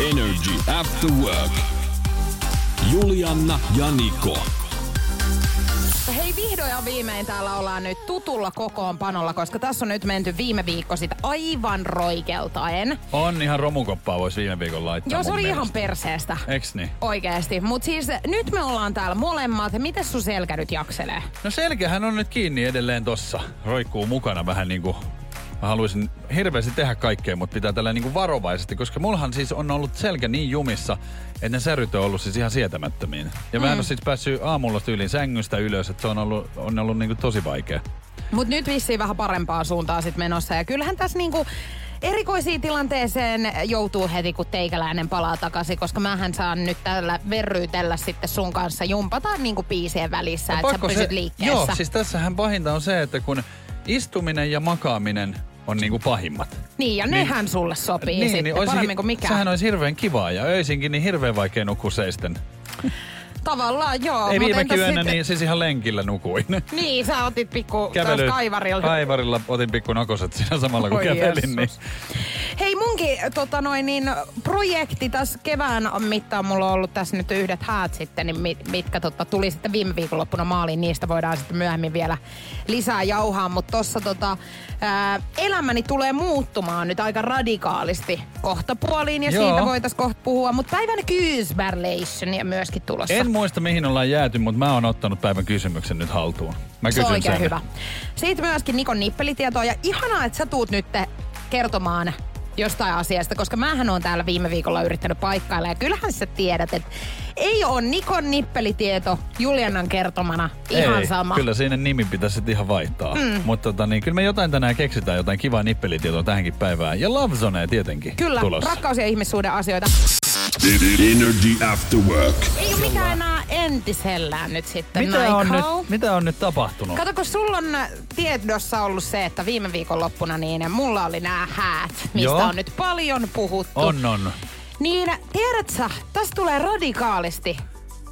Energy After Work. Julianna ja Niko. Hei, vihdoin ja viimein täällä ollaan nyt tutulla kokoonpanolla, koska tässä on nyt menty viime viikko sitä aivan roikeltaen. On ihan romukoppaa voisi viime viikon laittaa. Joo, se oli ihan perseestä. Eiks niin? Oikeesti. Mut siis nyt me ollaan täällä molemmat. Miten sun selkä nyt jakselee? No selkähän on nyt kiinni edelleen tossa. Roikkuu mukana vähän niinku... Mä haluaisin hirveästi tehdä kaikkea, mutta pitää tällä niinku varovaisesti, koska mullahan siis on ollut selkä niin jumissa, että ne säryt on ollut siis ihan sietämättömiin. Ja mä en ole siis päässyt aamulla tyyliin sängystä ylös, että se on ollut niinku tosi vaikea. Mut nyt vissiin vähän parempaa suuntaa sit menossa. Ja kyllähän tässä niinku erikoisiin tilanteeseen joutuu heti, kun teikäläinen palaa takaisin, koska mähän saan nyt tällä verryytellä sitten sun kanssa jumpataan niinku biisien välissä, että sä pysyt liikkeessä. Joo, siis tässähän pahinta on se, että kun istuminen ja makaaminen on niinku pahimmat. Niin, ja nehän niin, sulle sopii niin, sitten niin, paremmin kuin mikään. Sehän olisi hirveän kivaa, ja öisinkin niin hirveän vaikea nukkua seisten. Tavallaan, joo. Ei viime yönä, niin siis ihan lenkillä nukuin. Niin, sä otit pikku taas kaivarilla. Kaivarilla otin pikku nakoset siinä samalla, kun kävelin. Niin. Hei, munkin projekti tässä kevään mittaan. Mulla on ollut tässä nyt yhdet häät sitten, niin mitkä tuli sitten viime viikonloppuna maaliin. Niistä voidaan sitten myöhemmin vielä lisää jauhaa. Mutta tossa elämäni tulee muuttumaan nyt aika radikaalisti kohta puoliin. Ja siitä voitaisiin kohta puhua. Mutta päivän Kysbär-Lationia myöskin tulossa. En muista, mihin ollaan jääty, mutta mä oon ottanut päivän kysymyksen nyt haltuun. Mä kysyn sen. Se on oikein hyvä. Siitä myöskin Nikon nippelitietoa. Ja ihanaa, että sä tuut nyt kertomaan jostain asiasta, koska mähän oon täällä viime viikolla yrittänyt paikkailla. Ja kyllähän sä tiedät, että ei ole Nikon nippelitieto Julianan kertomana ihan sama. Kyllä siinä nimi pitäisi sitten ihan vaihtaa. Mutta kyllä me jotain tänään keksitään, jotain kivaa nippelitietoa tähänkin päivään. Ja Lovezone tietenkin kyllä, tulossa. Rakkaus- ja ihmissuuden asioita. Energy After Work. Ei ole mikään enää entisellään nyt sitten. Mitä on nyt tapahtunut? Kato, kun sulla on tiedossa ollut se, että viime viikonloppuna niin mulla oli nämä häät, mistä on nyt paljon puhuttu. On. Niin tiedät sä, tässä tulee radikaalisti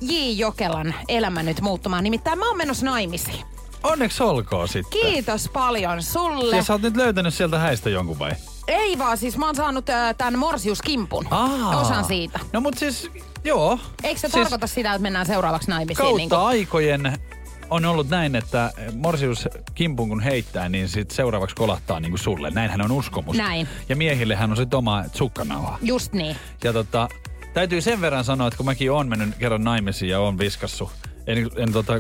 J. Jokelan elämä nyt muuttumaan. Nimittäin mä oon menossa naimisiin. Onneksi olkoon sitten. Kiitos paljon sulle. Ja sä oot nyt löytänyt sieltä häistä jonkun vai? Ei vaan, siis mä oon saanut tän morsiuskimpun. Osan siitä. No mut siis, joo. Eikö se tarkoita sitä, että mennään seuraavaksi naimisiin? Kautta niin aikojen on ollut näin, että morsiuskimpun kun heittää, niin sit seuraavaksi kolahtaa niinku sulle. Näinhän on uskomus. Näin. Ja miehillehän on sit oma sukkanauha. Just niin. Ja täytyy sen verran sanoa, että kun mäkin oon mennyt kerran naimisiin ja oon viskassu. En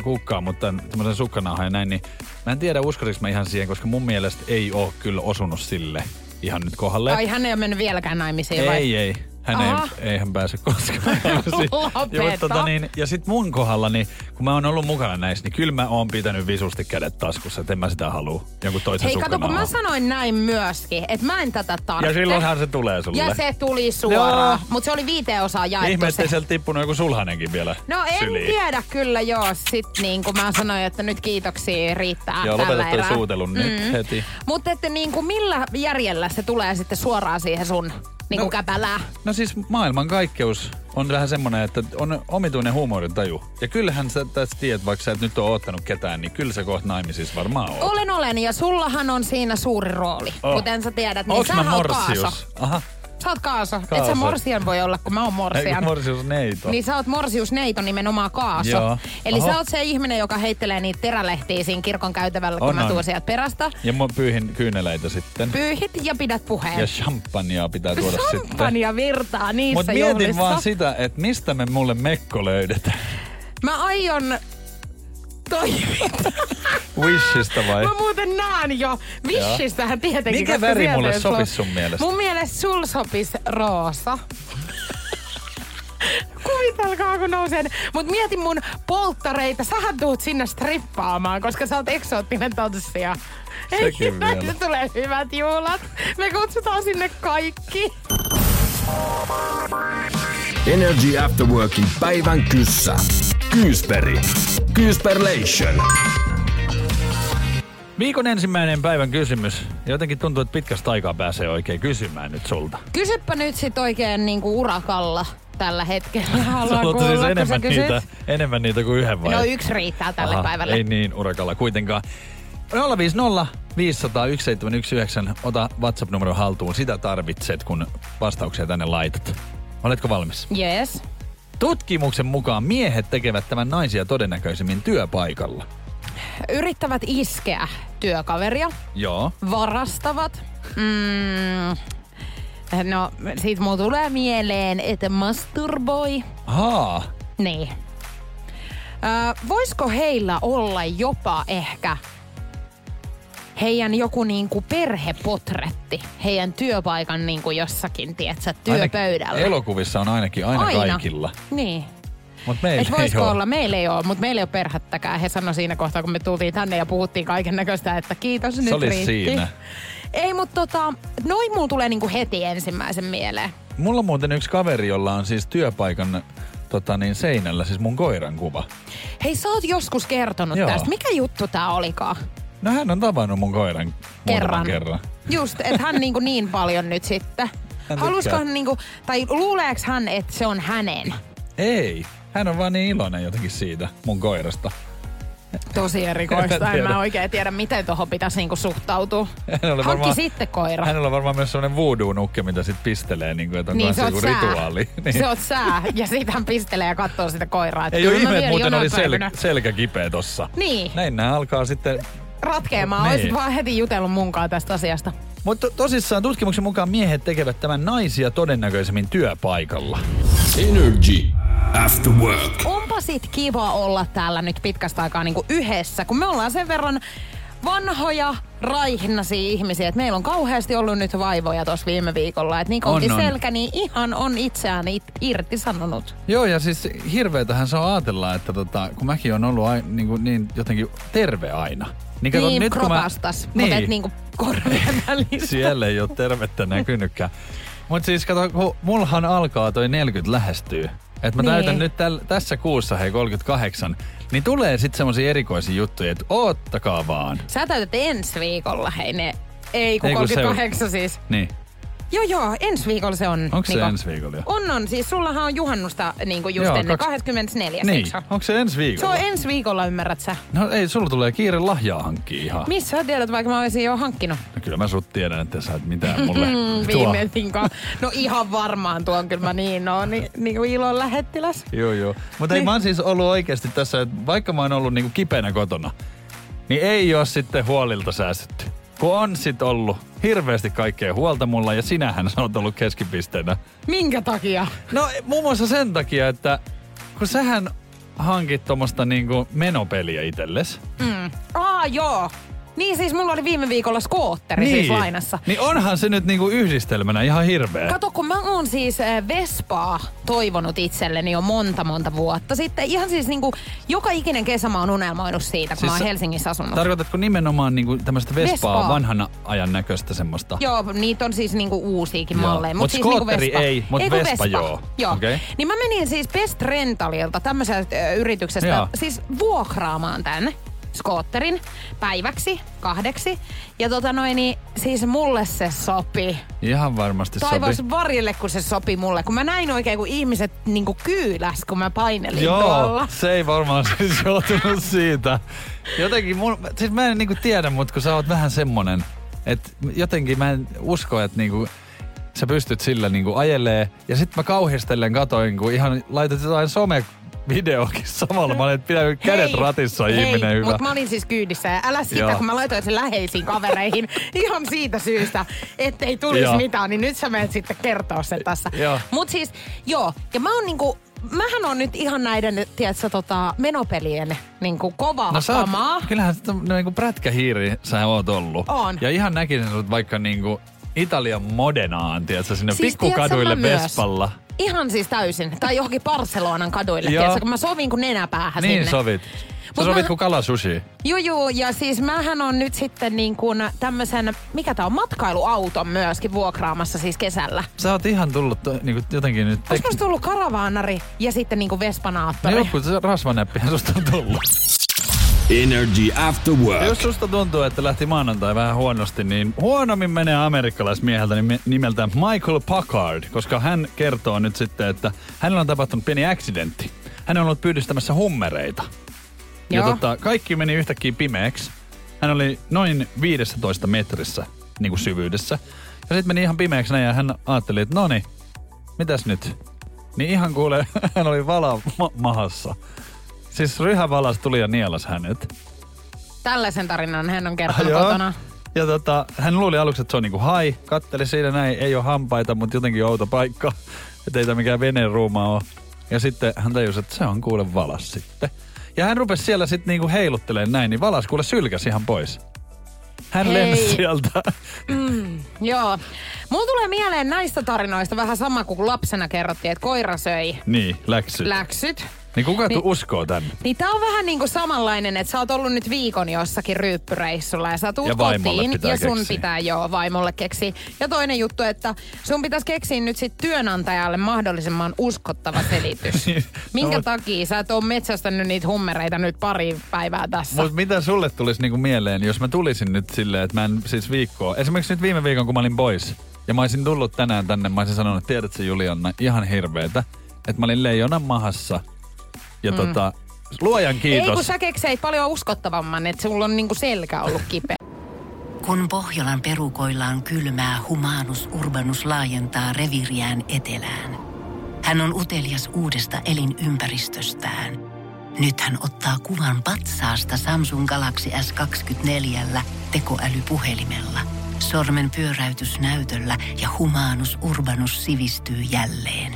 kukkaa, mutta tämmöisen sukkanauhan ja näin, niin mä en tiedä uskoisinko mä ihan siihen, koska mun mielestä ei oo kyllä osunut sille. Ihan nyt kohdalle. Ai, hän ei ole mennyt vieläkään naimisiin vai? Ei. Hän ei pääse koskaan naimisiin. Ja sit mun kohdalla, niin kun mä oon ollut mukana näissä, niin kyllä mä oon pitänyt visusti kädet taskussa, että en mä sitä halua. Jonkun toisen sukkanauhan. Hei, kato, kun mä sanoin näin myöskin, että mä en tätä tarvitse. Ja silloinhan se tulee sulle. Ja se tuli suoraan. Mutta se oli 5 osaa jaettu. Ihme, ettei sieltä tippunut joku sulhanenkin vielä. No en tiedä kyllä, joo. Sitten niin kuin mä sanoin, että nyt kiitoksia riittää. Joo, lopetettu suutelun nyt heti. Mutta että niin kuin millä järjellä se tulee sitten suoraan siihen sun... Niin kuin käpälää. No siis maailmankaikkeus on vähän semmoinen, että on omituinen huumorintaju. Ja kyllähän sä tässä tiedät, vaikka sä et nyt ole oottanut ketään, niin kyllä sä kohta naimisissa varmaan oot. Olen. Ja sullahan on siinä suuri rooli. Kuten sä tiedät, niin sä oot kaaso. Aha. Sä oot kaaso. Et sä morsian voi olla, kun mä oon morsian. Ei, morsiusneito. Niin sä oot morsiusneito nimenomaan kaaso. Joo. Eli sä oot se ihminen, joka heittelee niitä terälehtiä siinä kirkon käytävällä, kun mä tuun sieltä perästä. Ja mä pyyhin kyyneleitä sitten. Pyyhit ja pidät puheen. Ja champagnea pitää tuoda champagnea sitten. Champagnea virtaa niissä juhlissa. Mut mietin vaan sitä, että mistä me mulle mekko löydetään. Mä aion... Wishistä vai? Mä muuten nään jo. Wishistähän tietenkin. Mikä väri mulle sopisi sun mielestä? Mun mielestä sul sopisi roosa. Kuvitelkaa, kun nousee. Mut mieti mun polttareita. Sähän tuut sinne strippaamaan, koska sä oot eksoottinen tontsia. Sekin vielä. Näistä tulee hyvät juhlat. Me kutsutaan sinne kaikki. Energy After Workin päivän kyssä. Kysbäri. Kysbär-Lation. Viikon ensimmäinen päivän kysymys. Jotenkin tuntuu, että pitkästä aikaa pääsee oikein kysymään nyt sulta. Kysypä nyt sit oikein niinku urakalla tällä hetkellä. Haluan kuulla, siis enemmän niitä kuin yhden vai? No yksi riittää tälle päivälle. Ei niin urakalla kuitenkaan. 050 500 1719. Ota WhatsApp-numeron haltuun. Sitä tarvitset, kun vastauksia tänne laitat. Oletko valmis? Yes. Tutkimuksen mukaan miehet tekevät tämän naisia todennäköisemmin työpaikalla. Yrittävät iskeä työkaveria. Joo. Varastavat. No, sit mulla tulee mieleen, että masturboi. Haa. Niin. Voisiko heillä olla jopa ehkä heidän joku niinku perhepotretti, heidän työpaikan niinku jossakin, tietsä, työpöydällä. Aina elokuvissa on ainakin aina. Kaikilla. Niin. Mut meillä voisiko olla? Meillä ei ole, mutta meillä ei ole perhettäkään. He sanoi siinä kohtaa, kun me tultiin tänne ja puhuttiin kaiken näköistä, että kiitos, se nyt riitti. Siinä. Ei, mutta noin mulla tulee niinku heti ensimmäisen mieleen. Mulla on muuten yksi kaveri, jolla on siis työpaikan seinällä, siis mun koiran kuva. Hei, sä oot joskus kertonut tästä. Mikä juttu tää olikaan? No hän on tavannut mun koiran kerran. Just, että hän niinku niin paljon nyt sitten. Haluskohan niinku, tai luuleeks hän, että se on hänen? Ei. Hän on vaan niin iloinen jotenkin siitä mun koirasta. Tosi erikoista. En mä oikein tiedä, miten tohon pitäisi niinku suhtautua. Hankki sitten koira. Hänellä on varmaan myös sellainen voodoo-nukke, mitä sit pistelee, niinku, että on kanssa joku rituaali. Niin. Se oot sää. Ja sit hän pistelee ja katsoo sitä koiraa. Ei oo ihme, että muuten oli selkä kipeä tossa. Niin. Näin nää alkaa sitten ratkeamaan. Niin. Oisit vaan heti jutellut munkaan tästä asiasta. Mutta tosissaan tutkimuksen mukaan miehet tekevät tämän naisia todennäköisemmin työpaikalla. Energy After Work. Onpa sit kiva olla täällä nyt pitkästä aikaa niinku yhdessä, kun me ollaan sen verran vanhoja, raihnaisia ihmisiä. Et meillä on kauheasti ollut nyt vaivoja tuossa viime viikolla. Et Nikonkin selkä niin ihan on itseään irti sanonut. Joo, ja siis hirveetähän saa ajatella, että kun mäkin on ollut niin jotenkin terve aina. Niin kropastas, mutta et niinku korvien välistä. Siellä ei ole tervettä näkynytkään. Mutta siis kato, kun mullahan alkaa toi 40 lähestyy. Että mä täytän nyt tässä kuussa, 38, niin tulee sit semmosia erikoisia juttuja, että oottakaa vaan. Sä täytät ensi viikolla, ei kun 38 siis. Niin. Joo, ensi viikolla se on. Onko se ensi viikolla jo? On, siis sullahan on juhannusta niinku just ennen 24. Niin, onko se ensi viikolla? Se on ensi viikolla, ymmärrät sä? No ei, sulla tulee kiire lahjaa hankkia ihan. Missä sä tiedät, vaikka mä olisin jo hankkinut? No kyllä mä sut tiedän, että sä et mitään mulle viimeisinkaan. No ihan varmaan tuon, kyllä mä niin ilon lähettiläs. Joo. Mutta ei mä oon siis ollut oikeesti tässä, että vaikka mä oon ollut niinku kipeänä kotona, niin ei oo sitten huolilta säästetty. Kun on sit ollut hirveästi kaikkea huolta mulla, ja sinähän sä oot ollut keskipisteenä. Minkä takia? No muun muassa sen takia, että kun sähän hankit tommosta niinku menopeliä itelles. Joo. Niin siis mulla oli viime viikolla skootteri siis lainassa. Niin onhan se nyt niinku yhdistelmänä ihan hirveä. Kato, kun mä oon siis Vespaa toivonut itselleni jo monta vuotta sitten. Ihan siis niinku joka ikinen kesä mä oon unelmoinut siitä, kun siis mä oon Helsingissä asunut. Tarkoitatko nimenomaan niinku tämmöistä Vespaa vanhan ajan näköistä semmoista? Joo, niitä on siis niinku uusiakin malleja. Mut siis skootteri niinku ei, mut Vespa joo. Okay. Niin mä menin siis Best Rentalilta, tämmöisestä yrityksestä, siis vuokraamaan tänne skootterin päiväksi, 2. Ja siis mulle se sopi. Ihan varmasti sopi. Taivas varjelle, kun se sopi mulle. Kun mä näin oikein, kun ihmiset niinku kyyläs, kun mä painelin tuolla. Se ei varmaan siis joutunut siitä. Jotenkin siis mä en niinku tiedä, mutta kun sä oot vähän semmonen, että jotenkin mä en usko, että niinku sä pystyt sillä niinku ajelee. Ja sit mä kauhistellen katoin, kun ihan laitat jotain videokin samalla. Mä olin pitänyt kädet ratissa, ihminen hyvä. Mutta mä olin siis kyydissä ja älä sitä, kun mä laitoin sen läheisiin kavereihin ihan siitä syystä, ettei tulisi mitään, niin nyt sä menet sitten kertoa sen tässä. Mut siis, ja mä oon niinku, mähän on nyt ihan näiden, tiedätkö, menopelien niinku kovaa kamaa. Kyllähän niinku prätkähiiri sä oot ollut. On. Ja ihan näkisin sut vaikka niinku Italian Modenaan, tiedätkö, sinne siis pikkukaduille Vespalla. Ihan siis täysin. Tai johonkin Barcelonan kaduille, tiedätkö, kun mä sovin kuin nenäpäähän niin sinne. Niin sovit. Sä sovit kuin kalasushi. Joo, ja siis mähän on nyt sitten niin kuin tämmösen, mikä tää on, matkailuauton myöskin vuokraamassa siis kesällä. Sä oot ihan tullut niin kuin jotenkin nyt... Ois musta tullut karavaanari ja sitten niin kuin vespanaattori. No joku rasvanäppihän susta on tullut. Energy After Work. Jos susta tuntuu, että lähti maanantai vähän huonosti, niin huonommin menee amerikkalaismieheltä nimeltään Michael Packard, koska hän kertoo nyt sitten, että hänellä on tapahtunut pieni accidentti. Hän on ollut pyydystämässä hummereita. Ja kaikki meni yhtäkkiä pimeäksi. Hän oli noin 15 metrissä niin kuin syvyydessä. Ja sitten meni ihan pimeäksi näin ja hän ajatteli, että noni, mitäs nyt? Niin ihan kuulee, hän oli vala mahassa. Siis ryhävalas tuli ja nielas hänet. Tällaisen tarinan hän on kertonut kotona. Ja hän luuli aluksi, että se on niinku hai. Katteli siinä näin, ei oo hampaita, mutta jotenkin outo paikka. Että ei tää mikään veneen ruuma oo. Ja sitten hän tajusi, että se on kuule valas sitten. Ja hän rupesi siellä sitten niinku heiluttelemaan näin, niin valas kuule sylkäsi ihan pois. Hän lensi sieltä. Joo. Mulla tulee mieleen näistä tarinoista vähän sama kuin lapsena kerrottiin, että koira söi. Niin, läksyt. Niin kuka uskoo tän? Niin tää on vähän niinku samanlainen, että sä oot ollut nyt viikon jossakin ryyppyreissulla ja sä tuut kotiin ja sun pitää vaimolle keksiä. Ja toinen juttu, että sun pitäisi keksiä nyt sit työnantajalle mahdollisimman uskottava selitys. Niin, minkä takia sä et oo metsästänyt niitä hummereita nyt pari päivää tässä? Mut mitä sulle tulisi niinku mieleen, jos mä tulisin nyt silleen, että mä en siis viikkoa, esimerkiksi nyt viime viikon kun mä olin pois ja mä olisin tullut tänään tänne, mä olisin sanonut, että tiedätkö Juliana, ihan hirveetä, että mä olin leijonan mahassa. Ja luojan kiitos. Ei kun sä kekseit paljon uskottavamman, että sulla on niinku selkä ollut kipeä. Kun Pohjolan perukoillaan kylmää, Humanus Urbanus laajentaa reviiriään etelään. Hän on utelias uudesta elinympäristöstään. Nyt hän ottaa kuvan patsaasta Samsung Galaxy S24 tekoälypuhelimella. Sormen pyöräytys näytöllä ja Humanus Urbanus sivistyy jälleen.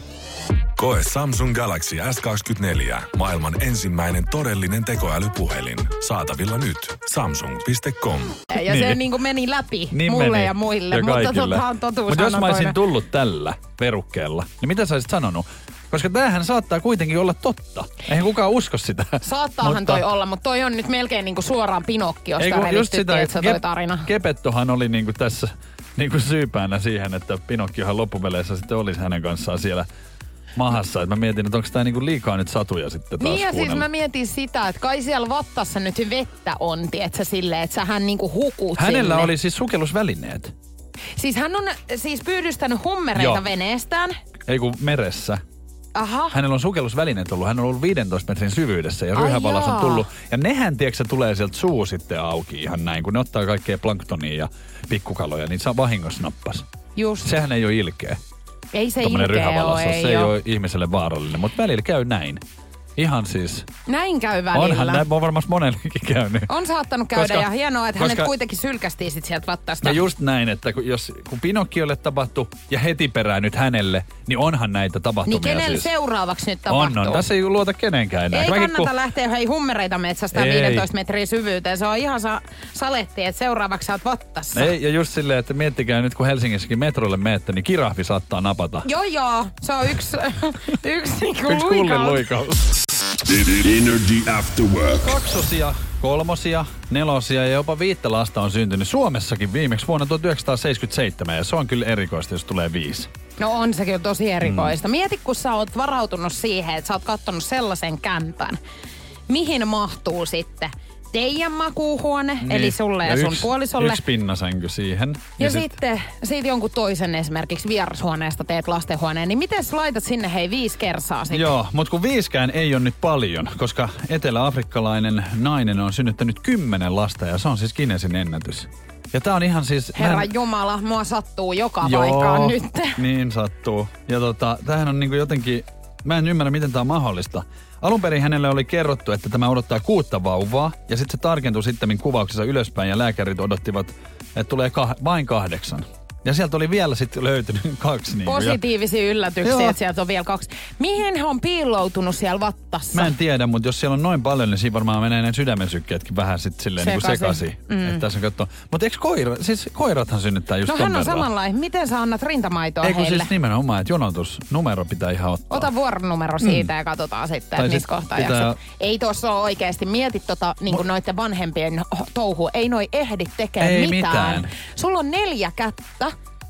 Koe Samsung Galaxy S24. Maailman ensimmäinen todellinen tekoälypuhelin. Saatavilla nyt. Samsung.com. Ja se niin kuin meni läpi niin mulle meni. Ja muille. Ja mutta tottahan totuus. Mutta jos mä olisin tullut tällä verukkeella, niin mitä sä olisit sanonut? Koska tämähän saattaa kuitenkin olla totta. Eihän kukaan usko sitä. Saattaahan mutta... toi olla, mutta toi on nyt melkein niin kuin suoraan Pinokkiosta revitty, tietsä toi tarina. Gepettohan oli niin kuin tässä niin kuin syypäänä siihen, että Pinokkiohan loppupeleissä sitten olisi hänen kanssaan siellä mahassa. Et mä mietin, että onko tää niinku liikaa nyt satuja sitten taas kuunnella. Niin ja siis mä mietin sitä, että kai siellä vattassa nyt vettä on, tietsä silleen, että sähän niinku hukut Hänellä sinne. Oli siis sukellusvälineet. Siis hän on siis pyydystänyt hummereita veneestään. Ei kun meressä. Aha. Hänellä on sukellusvälineet ollut. Hän on ollut 15 metrin syvyydessä ja ryhävalas on tullut. Ja nehän, tiedätkö, tulee sieltä suu sitten auki ihan näin, kun ne ottaa kaikkea planktonia ja pikkukaloja, niin saa vahingossa nappas. Just. Sehän ei ole ilkeä. Ei se ilkeä ole, ei se ole ihmiselle vaarallinen, mutta välillä käy näin. Ihan siis. Näin käy välillä. Onhan näin, on varmasti monellekin käynyt. On saattanut käydä ja hienoa, että hänet kuitenkin sylkästiin sit sieltä vattasta. Ja just näin, että kun Pinokkiolle tapahtui ja heti perään nyt hänelle, niin onhan näitä tapahtumia siis. Niin kenelle seuraavaksi nyt tapahtuu? On, tässä ei luota kenenkään enää. Ei kannata lähteä hummereita metsästään 15 metriä syvyyteen. Se on ihan saletti, että seuraavaksi sä oot vattassa. Ei, ja just silleen, että miettikää nyt kun Helsingissäkin metrolle menette, niin kirahvi saattaa napata. Joo, se on yksi kullin luikaus. Energy After Work. 2, 3, 4 ja jopa 5 lasta on syntynyt Suomessakin viimeksi vuonna 1977 ja se on kyllä erikoista, jos tulee 5. No on se kyllä tosi erikoista. Mieti, kun sä oot varautunut siihen, että sä oot kattonut sellaisen kämpän, mihin mahtuu sitten teidän makuuhuone, niin. Eli sulle ja sun puolisolle. Yksi pinnasänky siihen. Ja sitten jonkun toisen esimerkiksi vierashuoneesta teet lastenhuoneen, niin miten sä laitat sinne 5 kersaa sitten? Joo, mutta kun 5kään ei ole nyt paljon, koska eteläafrikkalainen nainen on synnyttänyt 10 lasta ja se on siis Guinnessin ennätys. Ja tää on ihan siis... Herranjumala, mua sattuu joka paikkaan nyt. Niin sattuu. Ja tämähän on niinku jotenkin... Mä en ymmärrä, miten tää on mahdollista. Alun perin hänelle oli kerrottu, että tämä odottaa 6 vauvaa, ja sitten se tarkentui sittemmin kuvauksessa ylöspäin, ja lääkärit odottivat, että tulee vain 8. Ja sieltä oli vielä sitten löytynyt kaksi. Niin positiivisia yllätyksiä, joo, että sieltä on vielä kaksi. Mihin he on piiloutunut siellä vattassa? Mä en tiedä, mutta jos siellä on noin paljon, niin siinä varmaan menee ne sydämensykkeetkin vähän sitten silleen sekaisin. Että mutta eikö koira, siis koirathan synnyttää just no ton verran. No hän on samanlainen. Miten sä annat rintamaitoa heille? Eikö siis nimenomaan, että jonotusnumero pitää ihan ottaa. Ota vuoronumero siitä ja katsotaan sitten, että missä kohtaa pitää... Ei tuossa ole oikeasti. Mieti tota niin kuin noiden vanhempien touhua. Ei noi ehdi tekemään mitään. Sulla on 4 kättä.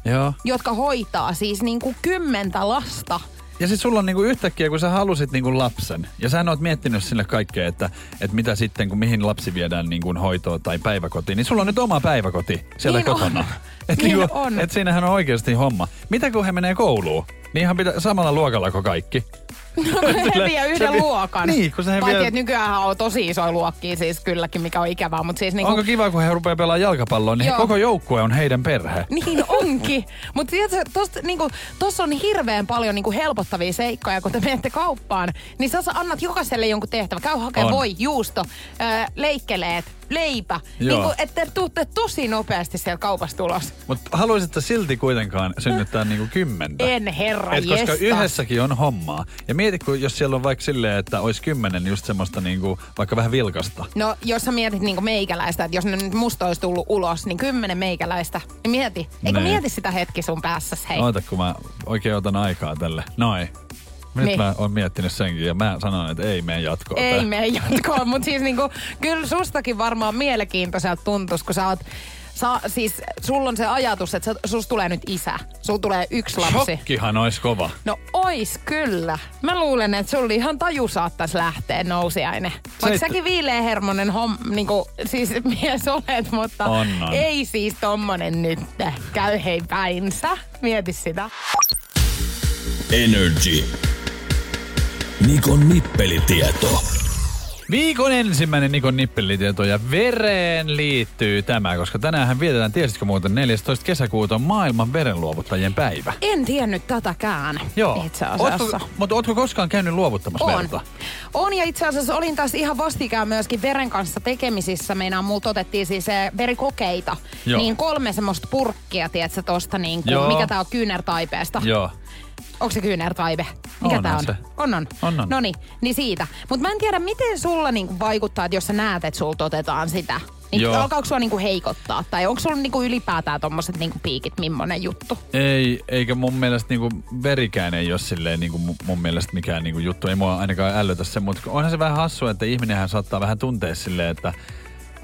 Joo. Jotka hoitaa siis niinku 10 lasta. Ja sit sulla on niinku yhtäkkiä, kun sä halusit niinku lapsen, ja sä oot miettinyt sille kaikkea, että mitä sitten, kun mihin lapsi viedään niinku hoitoon tai päiväkotiin, niin sulla on nyt oma päiväkoti siellä niin kotona. Että niin niinku, on. Et siinähän on oikeasti homma. Mitä kun he menee kouluun? Niin ihan pitää samalla luokalla kuin kaikki. No kun he vie yhden luokan. Niin, kun se he vie... Paitsi, että nykyäänhän on tosi isoja luokkia siis kylläkin, mikä on ikävää, mutta siis niinku... Onko kiva, kun he rupeaa pelaamaan jalkapalloa, niin koko joukkue on heidän perhe. Niin onkin. Mutta tiedätkö, tossa niinku, on hirveän paljon niinku helpottavia seikkoja, kun te menette kauppaan, niin sä annat jokaiselle jonkun tehtävä. Käy hakee voi, juusto, leikkeleet, leipä. Niin kuin, että tuutte tosi nopeasti siellä kaupassa ulos. Mutta haluaisitte silti kuitenkaan synnyttää niinku 10? En herra jesta. Koska yhdessäkin on hommaa. Ja mieti, kun jos siellä on vaikka silleen, että olisi 10 just semmoista niinku, vaikka vähän vilkasta. No, jos sä mietit niinku meikäläistä, että jos ne nyt musta olisi tullut ulos, niin 10 meikäläistä. Niin mieti. Eikö mieti sitä hetki sun päässäsi, hei? Oota, kun mä oikein otan aikaa tälle. Noin. Nyt mä oon miettinyt senkin ja mä sanon, että ei mene jatkoon. Ei mene jatkoon, mutta siis niinku, kyllä sustakin varmaan mielenkiintoiselta tuntuisi, kun sä oot... Siis sulla on se ajatus, että susta tulee nyt isä. Sulla tulee yksi lapsi. Shokkihan ois kova. No ois kyllä. Mä luulen, että sulla ihan taju saattais lähteä Nousiainen. Vaikka säkin viileä hermonen niinku siis mies olet, mutta on. Ei siis tommonen nyt. Käy hei päinsä. Mieti sitä. Energy. Nikon nippelitieto. Viikon ensimmäinen Nikon nippelitieto ja vereen liittyy tämä, koska tänäänhän vietetään, tiesitkö muuten, 14. kesäkuuta maailman verenluovuttajien päivä. En tiennyt tätäkään. Joo. Itse asiassa. Mutta ootko koskaan käynyt luovuttamassa verta? On ja itse asiassa olin taas ihan vastikään myöskin veren kanssa tekemisissä. Meinaan multa otettiin siis verikokeita. Joo. Niin 3 semmoista purkkia, tietsä, tosta niin kuin, mikä tää on kyynärtaipeesta. Joo. Onko se kyynärtaive? Mikä on, tää on? On. Noniin, niin siitä. Mutta mä en tiedä, miten sulla niinku vaikuttaa, että jos sä näet, että sulta otetaan sitä. Niin alkaako sua niinku heikottaa? Tai onko sulla niinku ylipäätään tommoset niinku piikit, millainen juttu? Ei, eikä mun mielestä niinku verikään ei ole silleen niinku mun mielestä mikään niinku juttu. Ei mua ainakaan ällötä se, mutta onhan se vähän hassua, että ihminenhän saattaa vähän tuntea silleen, että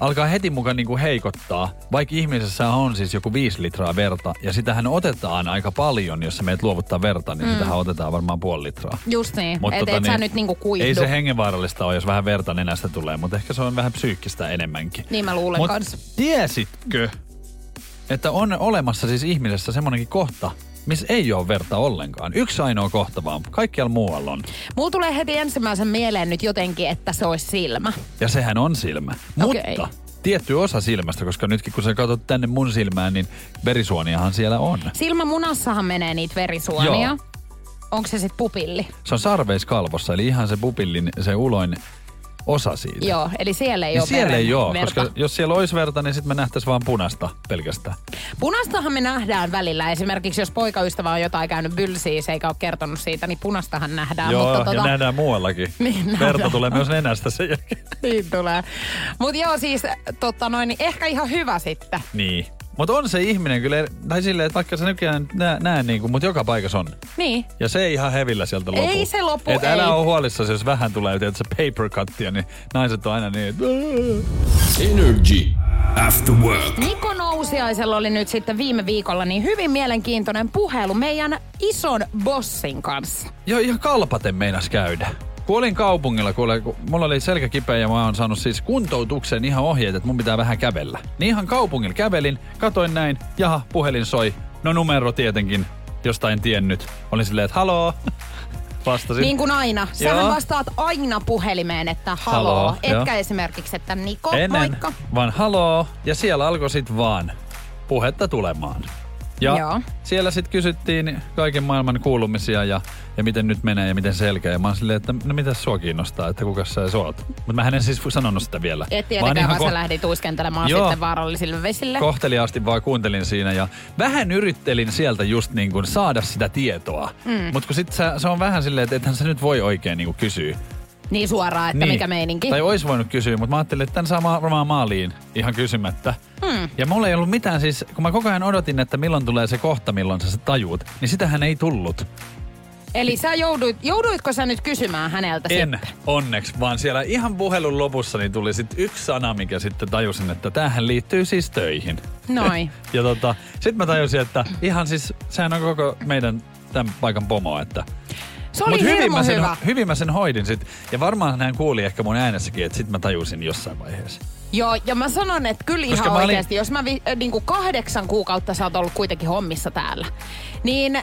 alkaa heti mukaan niinku heikottaa, vaikka ihmisessä on siis joku 5 litraa verta, ja sitähän otetaan aika paljon, jos sä meet luovuttaa verta, niin sitähän otetaan varmaan 0,5 litraa. Just niin, mut et sä nyt niinku kuihdu. Ei se hengenvaarallista ole, jos vähän verta nenästä tulee, mutta ehkä se on vähän psyykkistä enemmänkin. Niin mä luulen kans. Tiesitkö, että on olemassa siis ihmisessä semmoinenkin kohta, missä ei ole verta ollenkaan. Yksi ainoa kohta vaan. Kaikkialla muualla on. Mulla tulee heti ensimmäisen mieleen nyt jotenkin, että se olisi silmä. Ja sehän on silmä. Okay. Mutta tietty osa silmästä, koska nytkin kun sä katsot tänne mun silmään, niin verisuoniahan siellä on. Silmämunassahan menee niitä verisuonia. Joo. Onko se sit pupilli? Se on sarveiskalvossa, eli ihan se pupillin, se uloin osa siitä. Joo, eli siellä ei niin ole siellä ei ole, verta. Koska jos siellä olisi verta, niin sitten me nähtäisiin vaan punaista pelkästään. Punastahan me nähdään välillä. Esimerkiksi jos poikaystävä on jotain käynyt bylsiä, se eikä ole kertonut siitä, niin punastahan nähdään. Joo, mutta ja nähdään muuallakin. Niin, verta nähdään. Tulee myös nenästä sen jälkeen. Niin tulee. Mutta joo, siis ehkä ihan hyvä sitten. Niin. Mutta on se ihminen kyllä, tai silleen, että vaikka sä nykyään näe niinku, mutta joka paikassa on. Niin. Ja se ei ihan hevillä sieltä lopu. Ei se lopu, et ei. Älä ole huolissasi, jos vähän tulee, että se paper cuttia, niin naiset on aina niin, että... Energy After Work. Niko Nousiaisella oli nyt sitten viime viikolla niin hyvin mielenkiintoinen puhelu meidän ison bossin kanssa. Joo, ihan kalpaten meinas käydä. Kun olin kaupungilla, kun mulla oli selkä kipeä ja mä oon saanut siis kuntoutukseen ihan ohjeet, että mun pitää vähän kävellä. Niin ihan kaupungilla kävelin, katoin näin, jaha, puhelin soi. No numero tietenkin, jostain tiennyt. Olin silleen, että haloo. Vastasin. Niin kuin aina. Sähän vastaat aina puhelimeen, että haloo. Etkä esimerkiksi, että Niko, moikka. Vaan haloo. Ja siellä alkoi sit vaan puhetta tulemaan. Ja siellä sitten kysyttiin kaiken maailman kuulumisia ja miten nyt menee ja miten selkeä. Ja mä oon silleen, että no mitäs sua kiinnostaa, että kuka sä oot. Mutta mähän en siis sanonut sitä vielä. Et tietenkään vaan sä lähdit uiskentelemaan sitten vaarallisille vesille. Kohteliaasti vaan kuuntelin siinä ja vähän yrittelin sieltä just niin kuin saada sitä tietoa. Mm. Mutta kun sit se on vähän silleen, että ethän sä nyt voi oikein niin kuin kysyä. Niin suoraan, että mikä meininki. Tai ois voinut kysyä, mutta mä ajattelin, että tän saa varmaan maaliin ihan kysymättä. Hmm. Ja mulla ei ollut mitään siis, kun mä koko ajan odotin, että milloin tulee se kohta, milloin sä tajuut, niin sitähän ei tullut. Eli sä jouduitko sä nyt kysymään häneltä en, sitten? En, onneksi, vaan siellä ihan puhelun lopussa niin tuli sitten yksi sana, mikä sitten tajusin, että tämähän liittyy siis töihin. Noin. Ja sit mä tajusin, että ihan siis, sehän on koko meidän tämän paikan pomoa, että... Se oli hyvin mä sen hoidin sit. Ja varmaan hän kuuli ehkä mun äänessäkin, että sit mä tajusin jossain vaiheessa. Joo, ja mä sanon, että kyllä koska ihan oikeesti, jos mä niinku 8 kuukautta sä oot ollut kuitenkin hommissa täällä, niin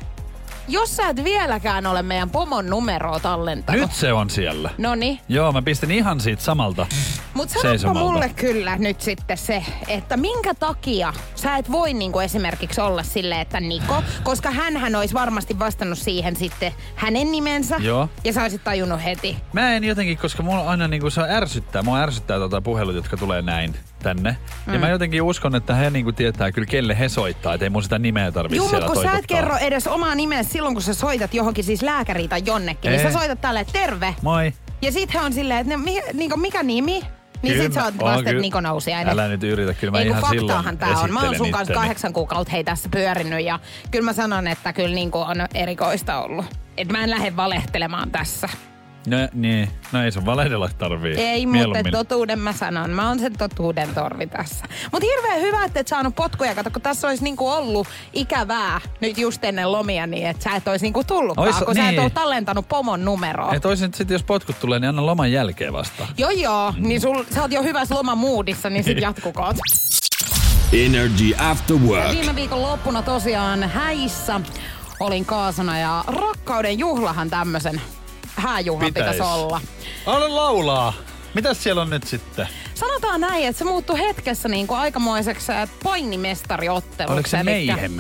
jos sä et vieläkään ole meidän pomon numeroa tallentanut. Nyt se on siellä. Noniin. Joo, mä pistin ihan siitä samalta mut sanoppa mulle kyllä nyt sitten se, että minkä takia sä et voi niinku esimerkiksi olla silleen, että Niko, koska hänhän olisi varmasti vastannut siihen sitten hänen nimensä. Joo. Ja sä olisit tajunnut heti. Mä en jotenkin, koska mulla aina niinku se ärsyttää. Mua ärsyttää puhelut, jotka tulee näin tänne. Mm. Ja mä jotenkin uskon, että he niinku tietää kyllä, kelle he soittaa. Että ei mun sitä nimeä tarvitse siellä toitottaa. Juu, mutta kun sä et kerro edes omaa nimensä silloin, kun sä soitat johonkin siis lääkäriin tai jonnekin. Niin sä soitat tälleen, terve. Moi. Ja sit he on silleen, että mikä nimi? Niin sit sä oot vasta, että Niko Nousiainen. Älä nyt yritä, kyllä mä ihan silloin esittelen tää on. Mä oon sun kanssa 8 kuukautta tässä pyörinyt ja kyllä mä sanon, että kyllä Niko on erikoista ollut. Et mä en lähde valehtelemaan tässä. No ei sun valehdella tarvii. Ei, mutta totuuden mä sanon. Mä oon sen totuuden torvi tässä. Mut hirveän hyvä, että et saanut potkuja. Kato, kun tässä olisi niinku ollut ikävää nyt just ennen lomia, niin että sä et ois niinku tullutkaan, kun sä et oo tallentanut pomon numeroa. Et ois nyt sit, jos potkut tulee, niin anna loman jälkeen vasta. Joo, niin sä oot jo hyvässä lomamoodissa, niin sit jatkukoot. Energy After Work. Ja viime viikon loppuna tosiaan häissä olin kaasana ja rakkauden juhlahan tämmösen. Hääjuhla pitäisi olla. Ala laulaa. Mitäs siellä on nyt sitten? Sanotaan näin, että se muuttui hetkessä niin kuin aikamoiseksi painimestariotteluksi. Oliko se meihem?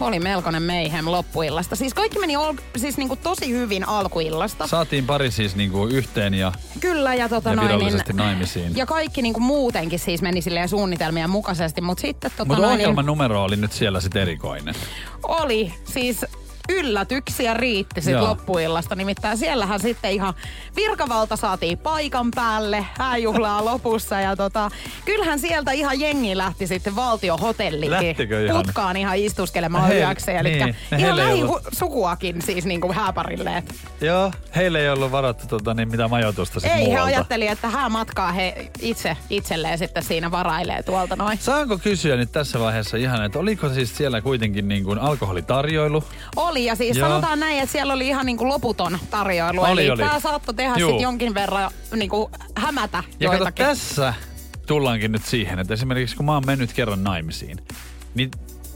Oli melkoinen meihem loppuillasta. Siis kaikki meni siis niin kuin tosi hyvin alkuillasta. Saatiin pari siis niin kuin yhteen ja, kyllä, ja virallisesti naimisiin. Ja kaikki niin kuin muutenkin siis meni silleen suunnitelmien mukaisesti. Mutta ohjelman numero oli nyt siellä sit erikoinen. Oli siis... Yllätyksiä riitti sit loppuillasta. Nimittäin siellähän sitten ihan virkavalta saatiin paikan päälle hääjuhlaa lopussa. Ja kyllähän sieltä ihan jengi lähti sitten valtiohotellikin putkaan ihan istuskelemaan yöksi. Eli niin, ihan lähisukuakin siis niin kuin hääparille. Joo, heille ei ollut varattu mitään majoitusta sitten muualta. Ei, he ajatteli, että häämatkaa he itselleen sitten siinä varailee tuolta noin. Saanko kysyä nyt tässä vaiheessa ihan, että oliko siis siellä kuitenkin niin kuin alkoholitarjoilu? Oli. Ja siis sanotaan näin, että siellä oli ihan niinku loputon tarjoilu. Eli tää saattoi tehdä sit jonkin verran niinku hämätä ja joitakin. Ja tässä tullaankin nyt siihen, että esimerkiksi kun mä oon mennyt kerran naimisiin, niin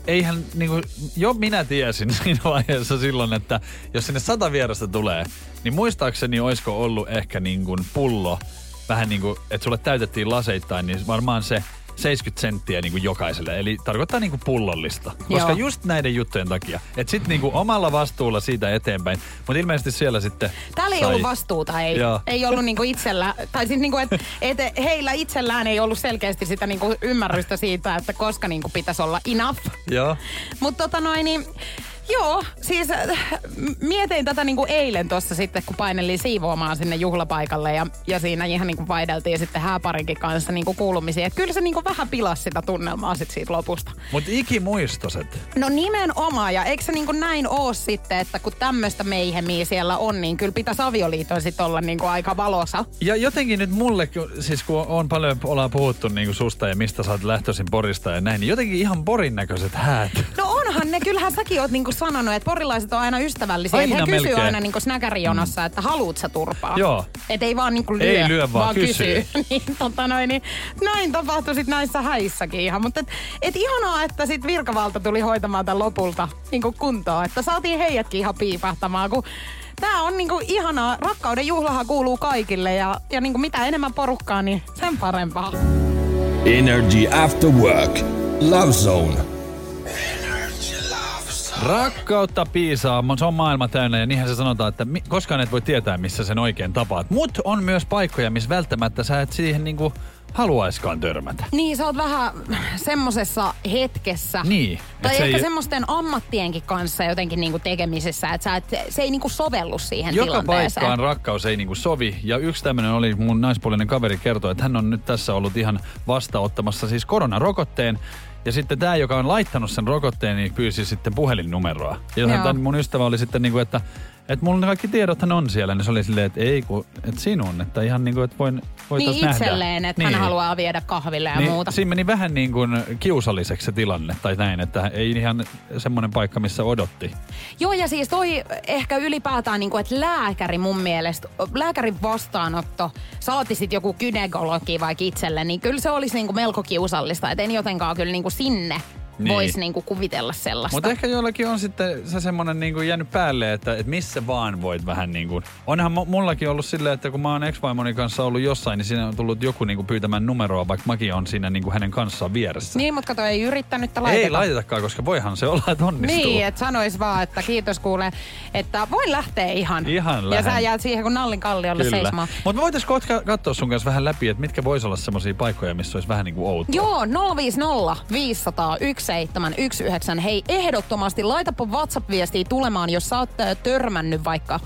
eihän niinku, jo minä tiesin siinä vaiheessa silloin, että jos sinne 100 vierasta tulee, niin muistaakseni oisko ollut ehkä niinku pullo, vähän niinku, että sulle täytettiin laseittain, niin varmaan se 70 senttiä niin kuin jokaiselle, eli tarkoittaa niin kuin pullollista. Koska just näiden juttujen takia. Että sitten niin kuin omalla vastuulla siitä eteenpäin. Mutta ilmeisesti siellä sitten täällä ei ollut vastuuta, ei. Joo. Ei ollut niin kuin itsellä, tai siis niin kuin, että heillä itsellään ei ollut selkeästi sitä niin kuin ymmärrystä siitä, että koska niin kuin pitäisi olla enough. Joo. Mutta niin... Joo, siis mietin tätä niinku eilen tuossa sitten, kun painelin siivoamaan sinne juhlapaikalle ja siinä ihan niinku vaihdeltiin sitten hääparinkin kanssa niinku kuulumisiin. Että kyllä se niinku vähän pilasi sitä tunnelmaa sitten siitä lopusta. Mut ikimuistoset. No nimenomaan, ja eikö se niinku näin oo sitten, että kun tämmöistä meihemiä siellä on, niin kyllä pitäisi avioliiton sitten olla niinku aika valosa. Ja jotenkin nyt mulle, siis kun ollaan puhuttu niinku susta ja mistä sä oot lähtöisin Porista ja näin, niin jotenkin ihan Porin näköiset häät. No onhan ne, kyllähän säkin oot niinku sanonut, että porilaiset on aina ystävällisiä. Aina he kysyy aina niin snäkärijonossa, että haluut sä turpaa. Joo. Et ei vaan niin lyö vaan kysyy. Näin tapahtui sit näissä häissäkin ihan. Mutta et ihanaa, että sit virkavalta tuli hoitamaan tämän lopulta niin kuntoon. Että saatiin heidätkin ihan piipahtamaan, kun tää on niinku ihanaa. Rakkauden juhlahan kuuluu kaikille ja niinku mitä enemmän porukkaa, niin sen parempaa. Energy After Work. Lovezone. Energy Rakkautta piisaa, se on maailma täynnä ja niinhän se sanotaan, että koskaan et voi tietää, missä sen oikein tapaat. Mut on myös paikkoja, missä välttämättä sä et siihen niinku haluaiskaan törmätä. Niin, sä oot vähän semmosessa hetkessä. Niin. Tai ehkä semmosten ammattienkin kanssa jotenkin niinku tekemisessä, että sä se ei niinku sovellu siihen joka tilanteeseen. Joka paikkaan rakkaus ei niinku sovi. Ja yksi tämmönen oli, mun naispuolinen kaveri kertoi, että hän on nyt tässä ollut ihan vastaanottamassa siis koronarokotteen. Ja sitten tämä, joka on laittanut sen rokotteen, niin pyysi sitten puhelinnumeroa. Ja tämän mun ystävä oli sitten niinku, että mulla kaikki tiedothan on siellä. Niin se oli silleen, että ei kun, että sinun, että ihan niinku, että voitais nähdä. Niin itselleen, että hän haluaa viedä kahville ja muuta. Siinä meni vähän niin kuin kiusalliseksi se tilanne tai näin, että ei ihan semmoinen paikka, missä odotti. Joo ja siis toi ehkä ylipäätään niinku, että lääkäri mun mielestä, lääkärin vastaanotto, saati sit joku gynekologi vaikka itselle, niin kyllä se olisi niinku melko kiusallista, et en jotenkaan kyllä niinku sinne. Niin. Voisi niinku kuvitella sellaista. Mutta ehkä jollakin on sitten se semmoinen niinku jäänyt päälle, että missä vaan voit vähän niinku. Onhan mullakin ollut silleen, että kun mä oon ex-vaimoni kanssa ollut jossain, niin siinä on tullut joku niinku pyytämään numeroa, vaikka mäkin on siinä niinku hänen kanssaan vieressä. Niin, mutta kato, ei yrittänyt, että laiteta. Ei laitetakaan, koska voihan se olla, että onnistuu. Niin, että sanois vaan, että kiitos kuule, että voin lähteä ihan lähen. Ja sä jäät siihen kun nallin kalliolle seisomaan. Mutta voitaisko katsoa sun kanssa vähän läpi, että mitkä vois olla semmosia paikkoja, missä olisi vähän niinku outoa. Joo, 050 501 719. Hei, ehdottomasti laitapa WhatsApp-viestiä tulemaan, jos sä oot törmännyt vaikka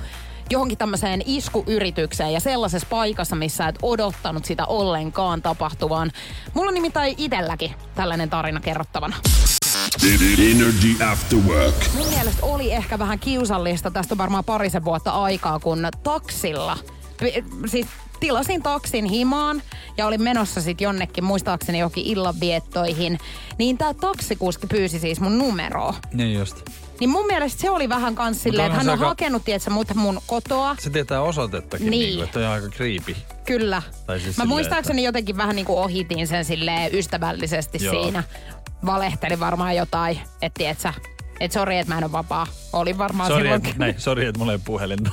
johonkin tämmöiseen iskuyritykseen ja sellaisessa paikassa, missä et odottanut sitä ollenkaan tapahtuvaan. Mulla on nimittäin itselläkin tällainen tarina kerrottavana. Energy After Work. Mun mielestä oli ehkä vähän kiusallista. Tästä on varmaan parisen vuotta aikaa, kun taksilla, siis tilasin taksin himaan ja olin menossa sit jonnekin, muistaakseni johonkin illanviettoihin. Niin tää taksikuski pyysi siis mun numeroa. Niin just. Niin mun mielestä se oli vähän kans silleen, että hän on hakenut, tietsä, mun kotoa. Se tietää osoitettakin, niin että on aika creepy. Kyllä. Siis mä silleen, muistaakseni että jotenkin vähän niinku ohitin sen silleen ystävällisesti. Joo. Siinä. Valehtelin varmaan jotain, että tietsä. Et sori, että mä en ole vapaa. Olin varmaan sorry, silloin. Sori, että mulla ei puhelinta.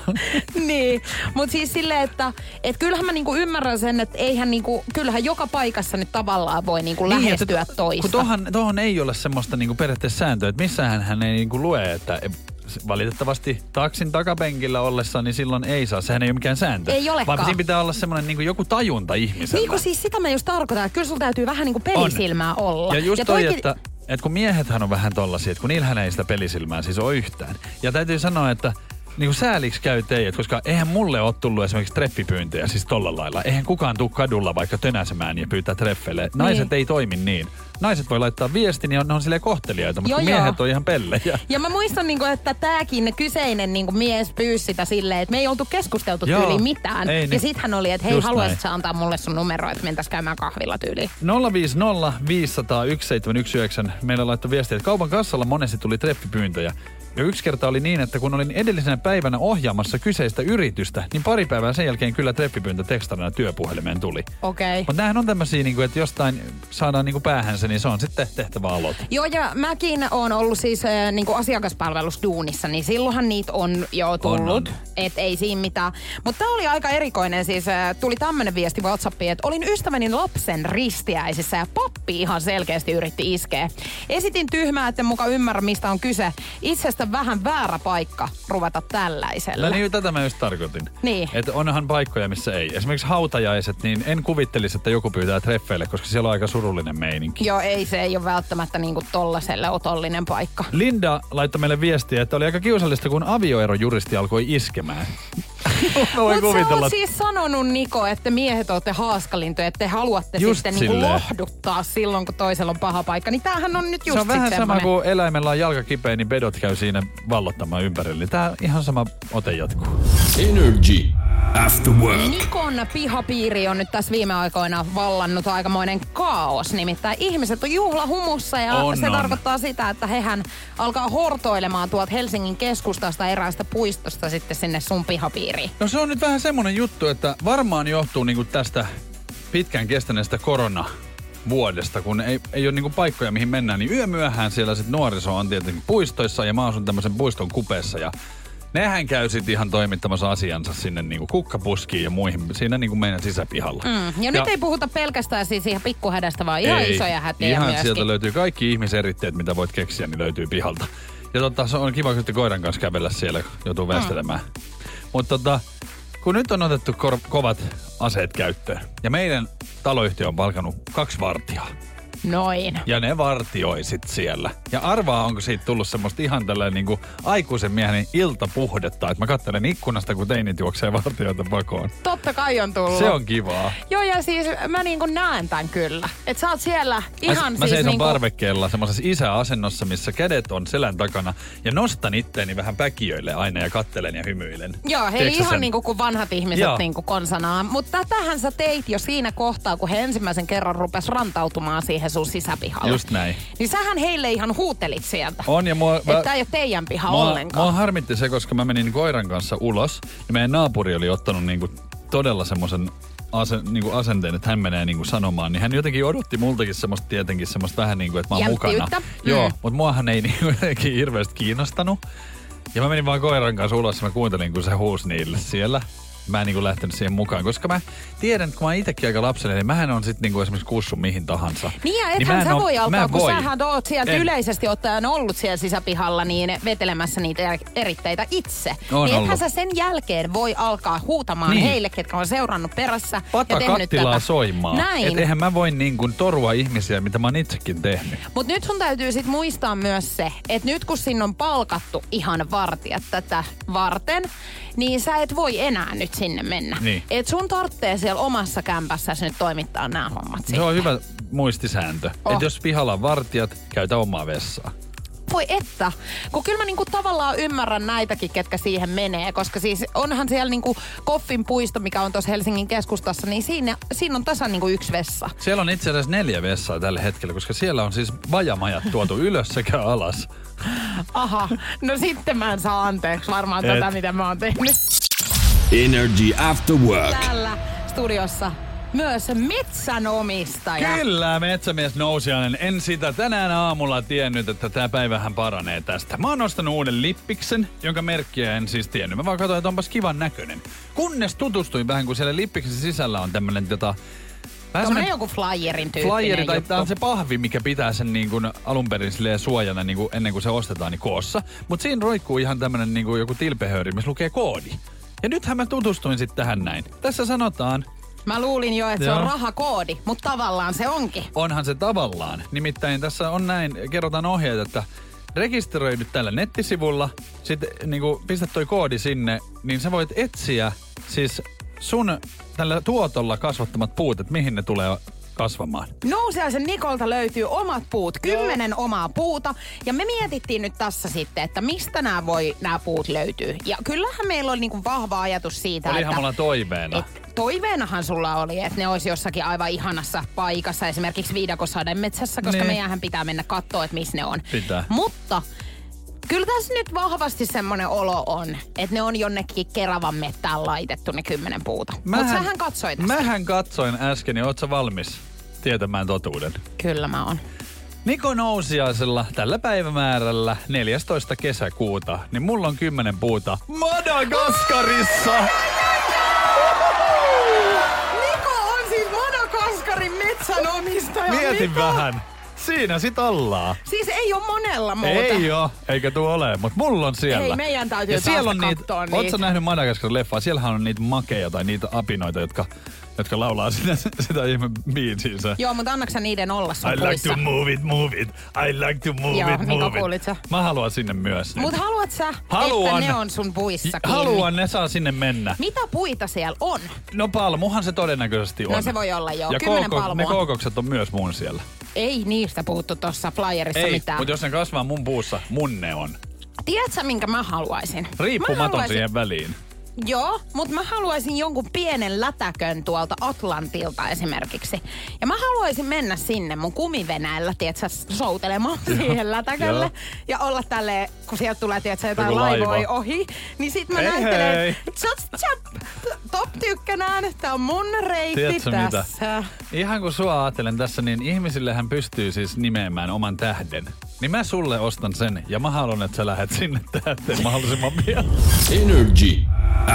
Niin, mutta siis silleen, että kyllähän mä niinku ymmärrän sen, että eihän niinku, kyllähän joka paikassa nyt tavallaan voi niinku niin, lähestyä toista. Kun tohon ei ole semmoista niinku periaatteessa sääntöä, että missähän hän ei niinku lue, että valitettavasti taksin takapenkillä ollessa, niin silloin ei saa. Sehän ei ole mikään sääntö. Ei olekaan. Vaan siinä pitää olla semmoinen niin kuin joku tajunta ihmisellä. Niin kuin siis sitä mä just tarkoitan, että kyllä sulla täytyy vähän niin kuin pelisilmää olla. Ja just toi, että kun miehethän on vähän tollasia, että kun niillähän ei sitä pelisilmää siis ole yhtään. Ja täytyy sanoa, että niin kuin sääliksi käy teijät, koska eihän mulle ole tullut esimerkiksi treffipyyntöjä siis tolla lailla. Eihän kukaan tuu kadulla vaikka tönäsemään ja pyytää treffeille. Naiset ei toimi niin. Naiset voi laittaa viestin ja ne on silleen kohteliaita, mutta miehet on ihan pellejä. Ja mä muistan, että tääkin kyseinen mies pyysi sitä silleen, että me ei oltu keskusteltu tyyliin mitään. Ei, ja sit hän oli, että hei, haluaisit sä antaa mulle sun numero, että mentäis käymään kahvilla tyyliin. 050 500 1719. Meillä laittoi viestiä, että kaupan kassalla monesti tuli treffipyyntöjä. Ja yksi kerta oli niin, että kun olin edellisenä päivänä ohjaamassa kyseistä yritystä, niin pari päivää sen jälkeen kyllä treffipyyntö tekstarina työpuhelimeen tuli. Okei. Mutta näähän on tämmösiä, että jostain saadaan päähänsä, niin se on sitten tehtävä aloite. Joo, ja mäkin oon ollut siis asiakaspalvelusduunissa, niin silloinhan niitä on jo tullut. Että ei siinä mitään. Mutta tää oli aika erikoinen, siis tuli tämmönen viesti WhatsAppiin, että olin ystäväni lapsen ristiäisessä ja pappi ihan selkeästi yritti iskeä. Esitin tyhmää, että muka ymmärrä mistä on kyse. Itsestä vähän väärä paikka ruveta tällaisella. Niin, tätä mä just tarkoitin. Niin. Että onhan paikkoja, missä ei. Esimerkiksi hautajaiset, niin en kuvittelisi, että joku pyytää treffeille, koska siellä on aika surullinen meininki. Joo, ei, se ei ole välttämättä niinku tollaselle otollinen paikka. Linda laittoi meille viestiä, että oli aika kiusallista, kun avioerojuristi alkoi iskemään. Mutta sä oot siis sanonut, Niko, että miehet ootte haaskalintoja, että te haluatte just sitten lohduttaa silloin, kun toisella on paha paikka. Niin tämähän on nyt just semmoinen. Se on vähän sama, kun eläimellä on jalka kipeä, niin pedot käy siinä vallottamaan ympärille. Tää ihan sama ote jatkuu. Energy After Work. Nikon pihapiiri on nyt tässä viime aikoina vallannut aikamoinen kaos. Nimittäin ihmiset on juhlahumussa ja se tarkoittaa sitä, että hehän alkaa hortoilemaan tuolta Helsingin keskustasta eräästä puistosta sitten sinne sun pihapiiriin. No se on nyt vähän semmoinen juttu, että varmaan johtuu niinku tästä pitkään kestäneestä koronavuodesta, kun ei ole niinku paikkoja mihin mennään, niin yömyöhään siellä sit nuoriso on tietenkin puistoissa ja mä asun tämmöisen puiston kupeessa ja nehän käy sitten ihan toimittamassa asiansa sinne niinku kukkapuskiin ja muihin, siinä niinku meidän sisäpihalla. Ja nyt ei puhuta pelkästään siis ihan pikkuhädästä, vaan ihan isoja hätiä myöskin. Ihan sieltä löytyy kaikki ihmiseritteet, mitä voit keksiä, niin löytyy pihalta. Ja totta, se on kiva sitten koiran kanssa kävellä siellä, kun joutuu väistelemään. Mutta kun nyt on otettu kovat aseet käyttöön, ja meidän taloyhtiö on palkannut 2 vartijaa. Noin. Ja ne vartioi sit siellä. Ja arvaa, onko siitä tullut semmoista ihan tällainen niinku aikuisen miehen iltapuhdetta, että mä katselen ikkunasta, kun teinit juoksee vartijoita pakoon. Totta kai on tullut. Se on kivaa. Joo, ja siis mä niinku näen tän kyllä. Et sä oot siellä ihan mä siis seison niinku parvekkeella semmoisessa isäasennossa, missä kädet on selän takana ja nostan itteeni vähän päkiöille aina ja kattelen ja hymyilen. Joo, hei ihan sen niinku kuin vanhat ihmiset niinku konsanaan. Mutta tätähän sä teit jo siinä kohtaa, kun he ensimmäisen kerran rupes rantautumaan siihen sun sisäpihalle. Just näin. Niin sähän heille ihan huutelit sieltä. On ja mua että tää ei ole teidän piha ollenkaan. Mua harmitti se, koska mä menin koiran kanssa ulos. Ja meidän naapuri oli ottanut niinku todella semmoisen asenteen, että hän menee niinku sanomaan. Niin hän jotenkin odotti multakin semmoista tietenkin semmoista vähän niinku, että mä oon mukana. Joo, mutta muahan ei niinku jotenkin hirveästi kiinnostanut. Ja mä menin vaan koiran kanssa ulos ja mä kuuntelin, kun se huusi niille siellä. Mä en niinku lähtenyt siihen mukaan, koska mä tiedän, että kun mä oon itekin aika lapsellinen, niin mähän on sit niinku esimerkiksi kussu mihin tahansa. Niin ja ethän niin sä voi alkaa, kun sähän oot sieltä yleisesti ottaen ollut siellä sisäpihalla niin vetelemässä niitä eritteitä itse. On niin ethän sä sen jälkeen voi alkaa huutamaan heille, ketkä on seurannut perässä ja tehnyt tätä soimaa. Näin. Et eihän mä voi niinku torua ihmisiä, mitä mä oon itsekin tehnyt. Mut nyt sun täytyy sit muistaa myös se, että nyt kun sinne on palkattu ihan vartijat tätä varten, niin sä et voi enää nyt sinne mennä. Niin. Et sun tarvitsee siellä omassa kämpässäsi nyt toimittaa nämä hommat sinne. Se on hyvä muistisääntö. Oh. Että jos pihalla on vartijat, käytä omaa vessaa. Voi että, kun kyllä mä niinku tavallaan ymmärrän näitäkin, ketkä siihen menee, koska siis onhan siellä niinku Koffin puisto, mikä on tuossa Helsingin keskustassa, niin siinä on tasan niinku 1 vessa. Siellä on itse asiassa 4 vessaa tällä hetkellä, koska siellä on siis vajamajat tuotu ylös sekä alas. Aha, no sitten mä en saa anteeksi varmaan tätä, mitä mä oon tehnyt. Energy After Work. Täällä studiossa myös metsänomistaja. Kyllä, metsämies Nousiainen. En sitä tänään aamulla tiennyt, että tää päivähän paranee tästä. Mä oon ostanut uuden lippiksen, jonka merkkiä en siis tiennyt. Mä vaan katsoin, että onpas kivan näköinen. Kunnes tutustuin vähän, kun siellä lippiksen sisällä on tämmönen tämä on joku flyerin tyyppinen flyeri, tai tämä on se pahvi, mikä pitää sen niin kuin alun perin suojana niin kuin ennen kuin se ostetaan niin koossa. Mutta siinä roikkuu ihan tämmönen niin kuin joku tilpehööri, missä lukee koodi. Ja nythän mä tutustuin sitten tähän näin. Tässä sanotaan. Mä luulin jo, että se on rahakoodi, mutta tavallaan se onkin. Onhan se tavallaan. Nimittäin tässä on näin, kerrotaan ohjeet, että rekisteröi nyt tällä nettisivulla. Sitten niin kuin pistä toi koodi sinne, niin sä voit etsiä siis sun tällä tuotolla kasvattamat puut, että mihin ne tulee kasvamaan. Nousiaisen Nikolta löytyy omat puut, 10 omaa puuta. Ja me mietittiin nyt tässä sitten, että mistä nämä puut löytyy. Ja kyllähän meillä oli niinku vahva ajatus siitä, olihan että mulla toiveena. Toiveenahan sulla oli, että ne olisi jossakin aivan ihanassa paikassa, esimerkiksi Viidakosaden metsässä, koska meidänhän pitää mennä katsoa, että missä ne on. Pitää. Mutta kyllä tässä nyt vahvasti semmoinen olo on, että ne on jonnekin Keravan mettään laitettu ne 10 puuta. Mutta sähän katsoit tästä. Mähän katsoin äsken, ja oot sä valmis tietämään totuuden? Kyllä mä oon. Niko Nousiaisella tällä päivämäärällä 14. kesäkuuta, niin mulla on 10 puuta Madagaskarissa! Niko on siis Madagaskarin metsänomistaja. Mietin vähän. Siinä sit ollaan. Siis ei oo monella muuta. Ei oo, eikä tuu ole, mut mulla on siellä. Ei, meidän täytyy taas katsoa niitä. Oot sä nähnyt Madagaskarin leffaa? Siellähän on niitä makeja tai niitä apinoita, jotka laulaa sitä ihme biisiinsä. Joo, mutta annaks sä niiden olla sun puissa? I like to move it, move it. I like to move it, move it. Joo, Niko, kuulit sä? Mä haluan sinne myös. Mut haluat sä, että ne on sun puissa kiinni? Haluan, ne saa sinne mennä. Mitä puita siellä on? No palmuhan se todennäköisesti on. No se voi olla joo, 10 palmua. Ne kookokset on myös mun siellä. Ei niistä puhuttu tuossa flyerissa mitään. Ei, mutta jos ne kasvaa mun puussa, mun ne on. Tiedätkö, minkä mä haluaisin? Riippumaton siihen väliin. Joo, mutta mä haluaisin jonkun pienen lätäkön tuolta Atlantilta esimerkiksi. Ja mä haluaisin mennä sinne mun kumiveneellä, tiedätkö, soutelemaan siihen lätäkölle. Ja olla tälleen, kun sieltä tulee, tiedätkö, jotain laivoja ohi. Niin sit mä näyttelen, top tykkänään, tää on mun reitti. Tiedätkö tässä. Mitä? Ihan kun sua ajattelen tässä, niin ihmisillähän pystyy siis nimeämään oman tähden. Niin mä sulle ostan sen ja mä haluan, että sä lähet sinne tähteen mahdollisimman pian. Energy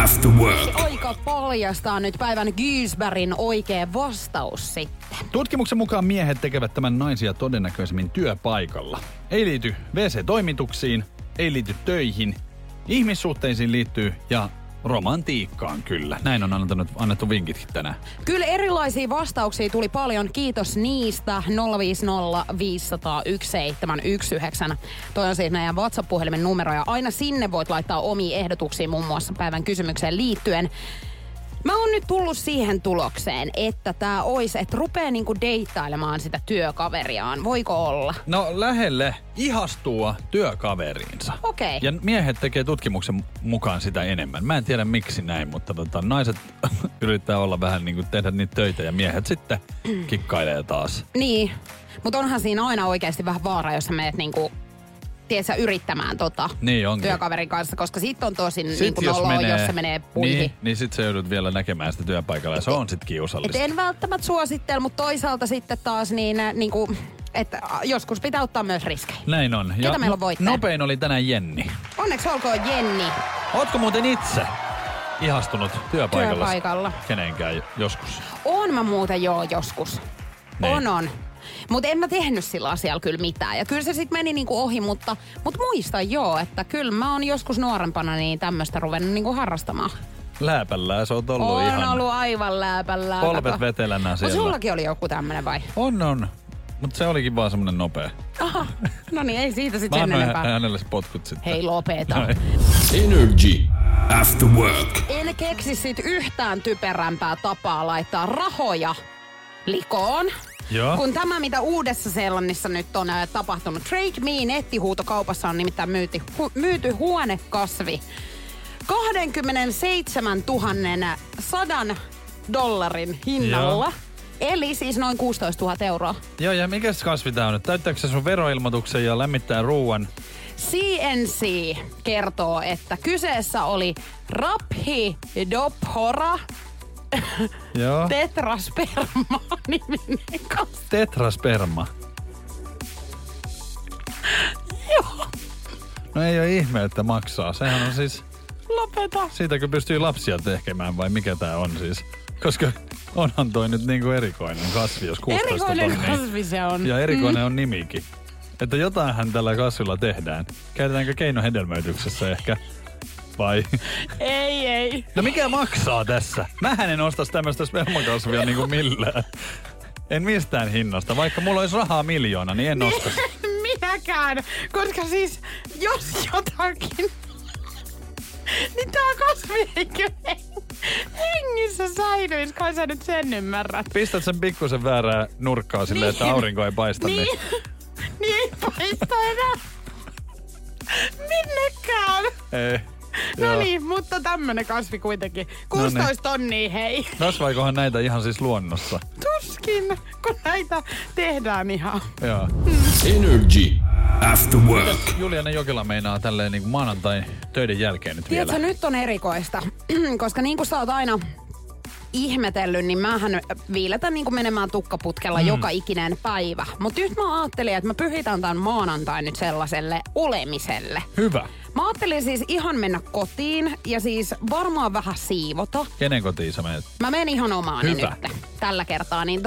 After Work. Aika paljastaa nyt päivän Kysbärin oikea vastaus sitten. Tutkimuksen mukaan miehet tekevät tämän naisia todennäköisemmin työpaikalla. Ei liity WC-toimituksiin, ei liity töihin. Ihmissuhteisiin liittyy ja romantiikkaan kyllä. Näin on annettu vinkitkin tänään. Kyllä erilaisia vastauksia tuli paljon. Kiitos niistä. 050 501 719. Toi on siis meidän WhatsApp-puhelimen numero ja aina sinne voit laittaa omia ehdotuksia muun muassa päivän kysymykseen liittyen. Mä oon nyt tullut siihen tulokseen, että tää ois, että rupee niinku deittailemaan sitä työkaveriaan. Voiko olla? No lähelle ihastua työkaveriinsa. Okei. Okay. Ja miehet tekee tutkimuksen mukaan sitä enemmän. Mä en tiedä miksi näin, mutta naiset yrittää olla vähän niinku tehdä niitä töitä ja miehet sitten kikkailee taas. Niin, mutta onhan siinä aina oikeasti vähän vaara, jos sä menet niinku... tiesä yrittämään niin työkaverin kanssa, koska sit on tosin sit niin noloa, jos se menee puihin. Niin sit sä joudut vielä näkemään sitä työpaikalla ja se on sit kiusallista. Et en välttämättä suosittele, mutta toisaalta sitten taas niin kuin, että joskus pitää ottaa myös riskejä. Näin on. Ketä ja meillä on voittaa? Nopein oli tänään Jenni. Onneksi olkoon Jenni. Ootko muuten itse ihastunut työpaikalla kenenkään joskus? Oon mä muuten joo joskus. Niin. On. Mutta en mä tehnyt sillä asialla kyllä mitään. Ja kyllä se sitten meni niinku ohi, mutta muistan joo, että kyllä mä oon joskus nuorempana niin tämmöistä ruvennut niinku harrastamaan. Lääpällää se oot ollut ihan. Oon ollut aivan lääpällää. Polvet vetelänä siellä. Mutta sullakin oli joku tämmönen vai? On. Mutta se olikin vaan semmonen nopea. Aha, no niin ei siitä sitten sen enempää. Mä annoin hänelle potkut sitten. Hei lopeta. No, ei. Energy After Work. En keksi sit yhtään typerämpää tapaa laittaa rahoja likoon. Joo. Kun tämä, mitä Uudessa-Seelannissa nyt on tapahtunut, Trade Me nettihuutokaupassa on nimittäin myyty huonekasvi $27,100 hinnalla. Joo. Eli siis noin €16,000. Joo, ja mikä kasvi tää on nyt? Täyttääkö se sun veroilmoituksen ja lämmittää ruuan? CNC kertoo, että kyseessä oli Rhaphidophora tetrasperma niminen kasvi. Tetrasperma? Joo. No ei ole ihme, että maksaa. Sehän on siis... Lopeta. Siitäkö pystyy lapsia tekemään vai mikä tää on siis? Koska onhan toi nyt niinku erikoinen kasvi, jos 16 erikoinen tonni. Kasvi se on. Ja erikoinen on nimikin. Että jotainhan tällä kasvilla tehdään. Käytetäänkö keinohedelmöityksessä ehkä? Vai? Ei. No mikä maksaa tässä? Mähän en ostais tämmöstä spermakasvia niinku millään. En mistään hinnasta. Vaikka mulla olisi rahaa miljoona, niin en ostais. Minäkään. Koska siis, jos jotakin, niin tää kasvi ei kyllä hengissä säilyis. Kai sä nyt sen ymmärrät. Pistät sen pikkusen väärää nurkkaa silleen, niin. Että aurinko ei paista. Niin ei paista enää. Minnekään. Ei. No niin, mutta tämmönen kasvi kuitenkin. 16 tonnia, hei. Kasvaikohan näitä ihan siis luonnossa? Tuskin, kun näitä tehdään ihan. Joo. Energy After Work. Juliana Jokela meinaa tälleen niin kuin maanantain töiden jälkeen nyt vielä. Tiedätkö, nyt on erikoista, koska niin kuin sä oot aina ihmetellyt, niin mähän viiletän niin kuin menemään tukkaputkella joka ikinen päivä. Mutta nyt mä ajattelin, että mä pyhitän tämän maanantain nyt sellaiselle olemiselle. Hyvä. Mä ajattelin siis ihan mennä kotiin ja siis varmaan vähän siivota. Kenen kotiin sä menet? Mä menen ihan omaani nyt tällä kertaa. Niin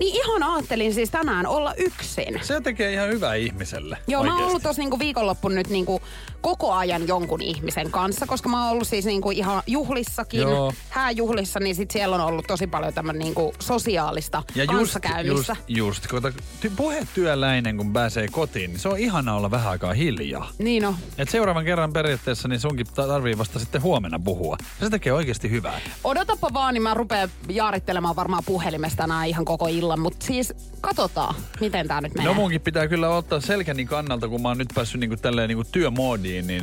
ihan ajattelin siis tänään olla yksin. Se tekee ihan hyvää ihmiselle. Joo, oikeasti. Mä oon ollut tossa niinku viikonloppuun nyt niinku koko ajan jonkun ihmisen kanssa, koska mä oon ollut siis niinku ihan juhlissakin, hääjuhlissa, niin sit siellä on ollut tosi paljon tämmönen niinku sosiaalista ja kanssakäymistä. Just, kun puhetyöläinen kun pääsee kotiin, niin se on ihanaa olla vähän aikaa hiljaa. Niin on. Et seuraavan kerran periaatteessa niin sunkin tarvii vasta sitten huomenna puhua. Se tekee oikeasti hyvää. Odotapa vaan, niin mä rupeen jaarittelemaan varmaan puhelimesta tänään ihan koko illan. Mutta siis katsotaan, miten tää nyt menee. No munkin pitää kyllä ottaa selkäni kannalta, kun mä oon nyt päässyt niinku tälleen niinku työmoodiin, niin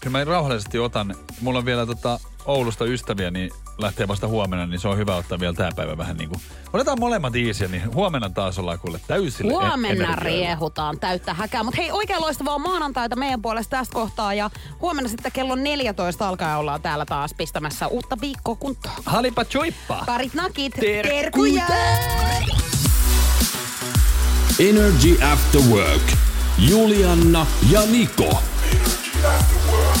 kyllä mä rauhallisesti otan. Mulla on vielä Oulusta ystäviä, niin lähtee vasta huomenna, niin se on hyvä ottaa vielä tää päivä vähän niinku. Otetaan molemmat iisiä, niin huomenna taas ollaan kuule täysillä. Huomenna riehutaan täyttä häkää. Mutta hei, oikein loistavaa maanantaita meidän puolesta tästä kohtaa. Ja huomenna sitten kello 14 alkaa ollaan täällä taas pistämässä uutta viikkoa kuntoon. Halipa choippa! Parit nakit! Terkuja! Energy After Work. Julianna ja Niko. Energy After Work.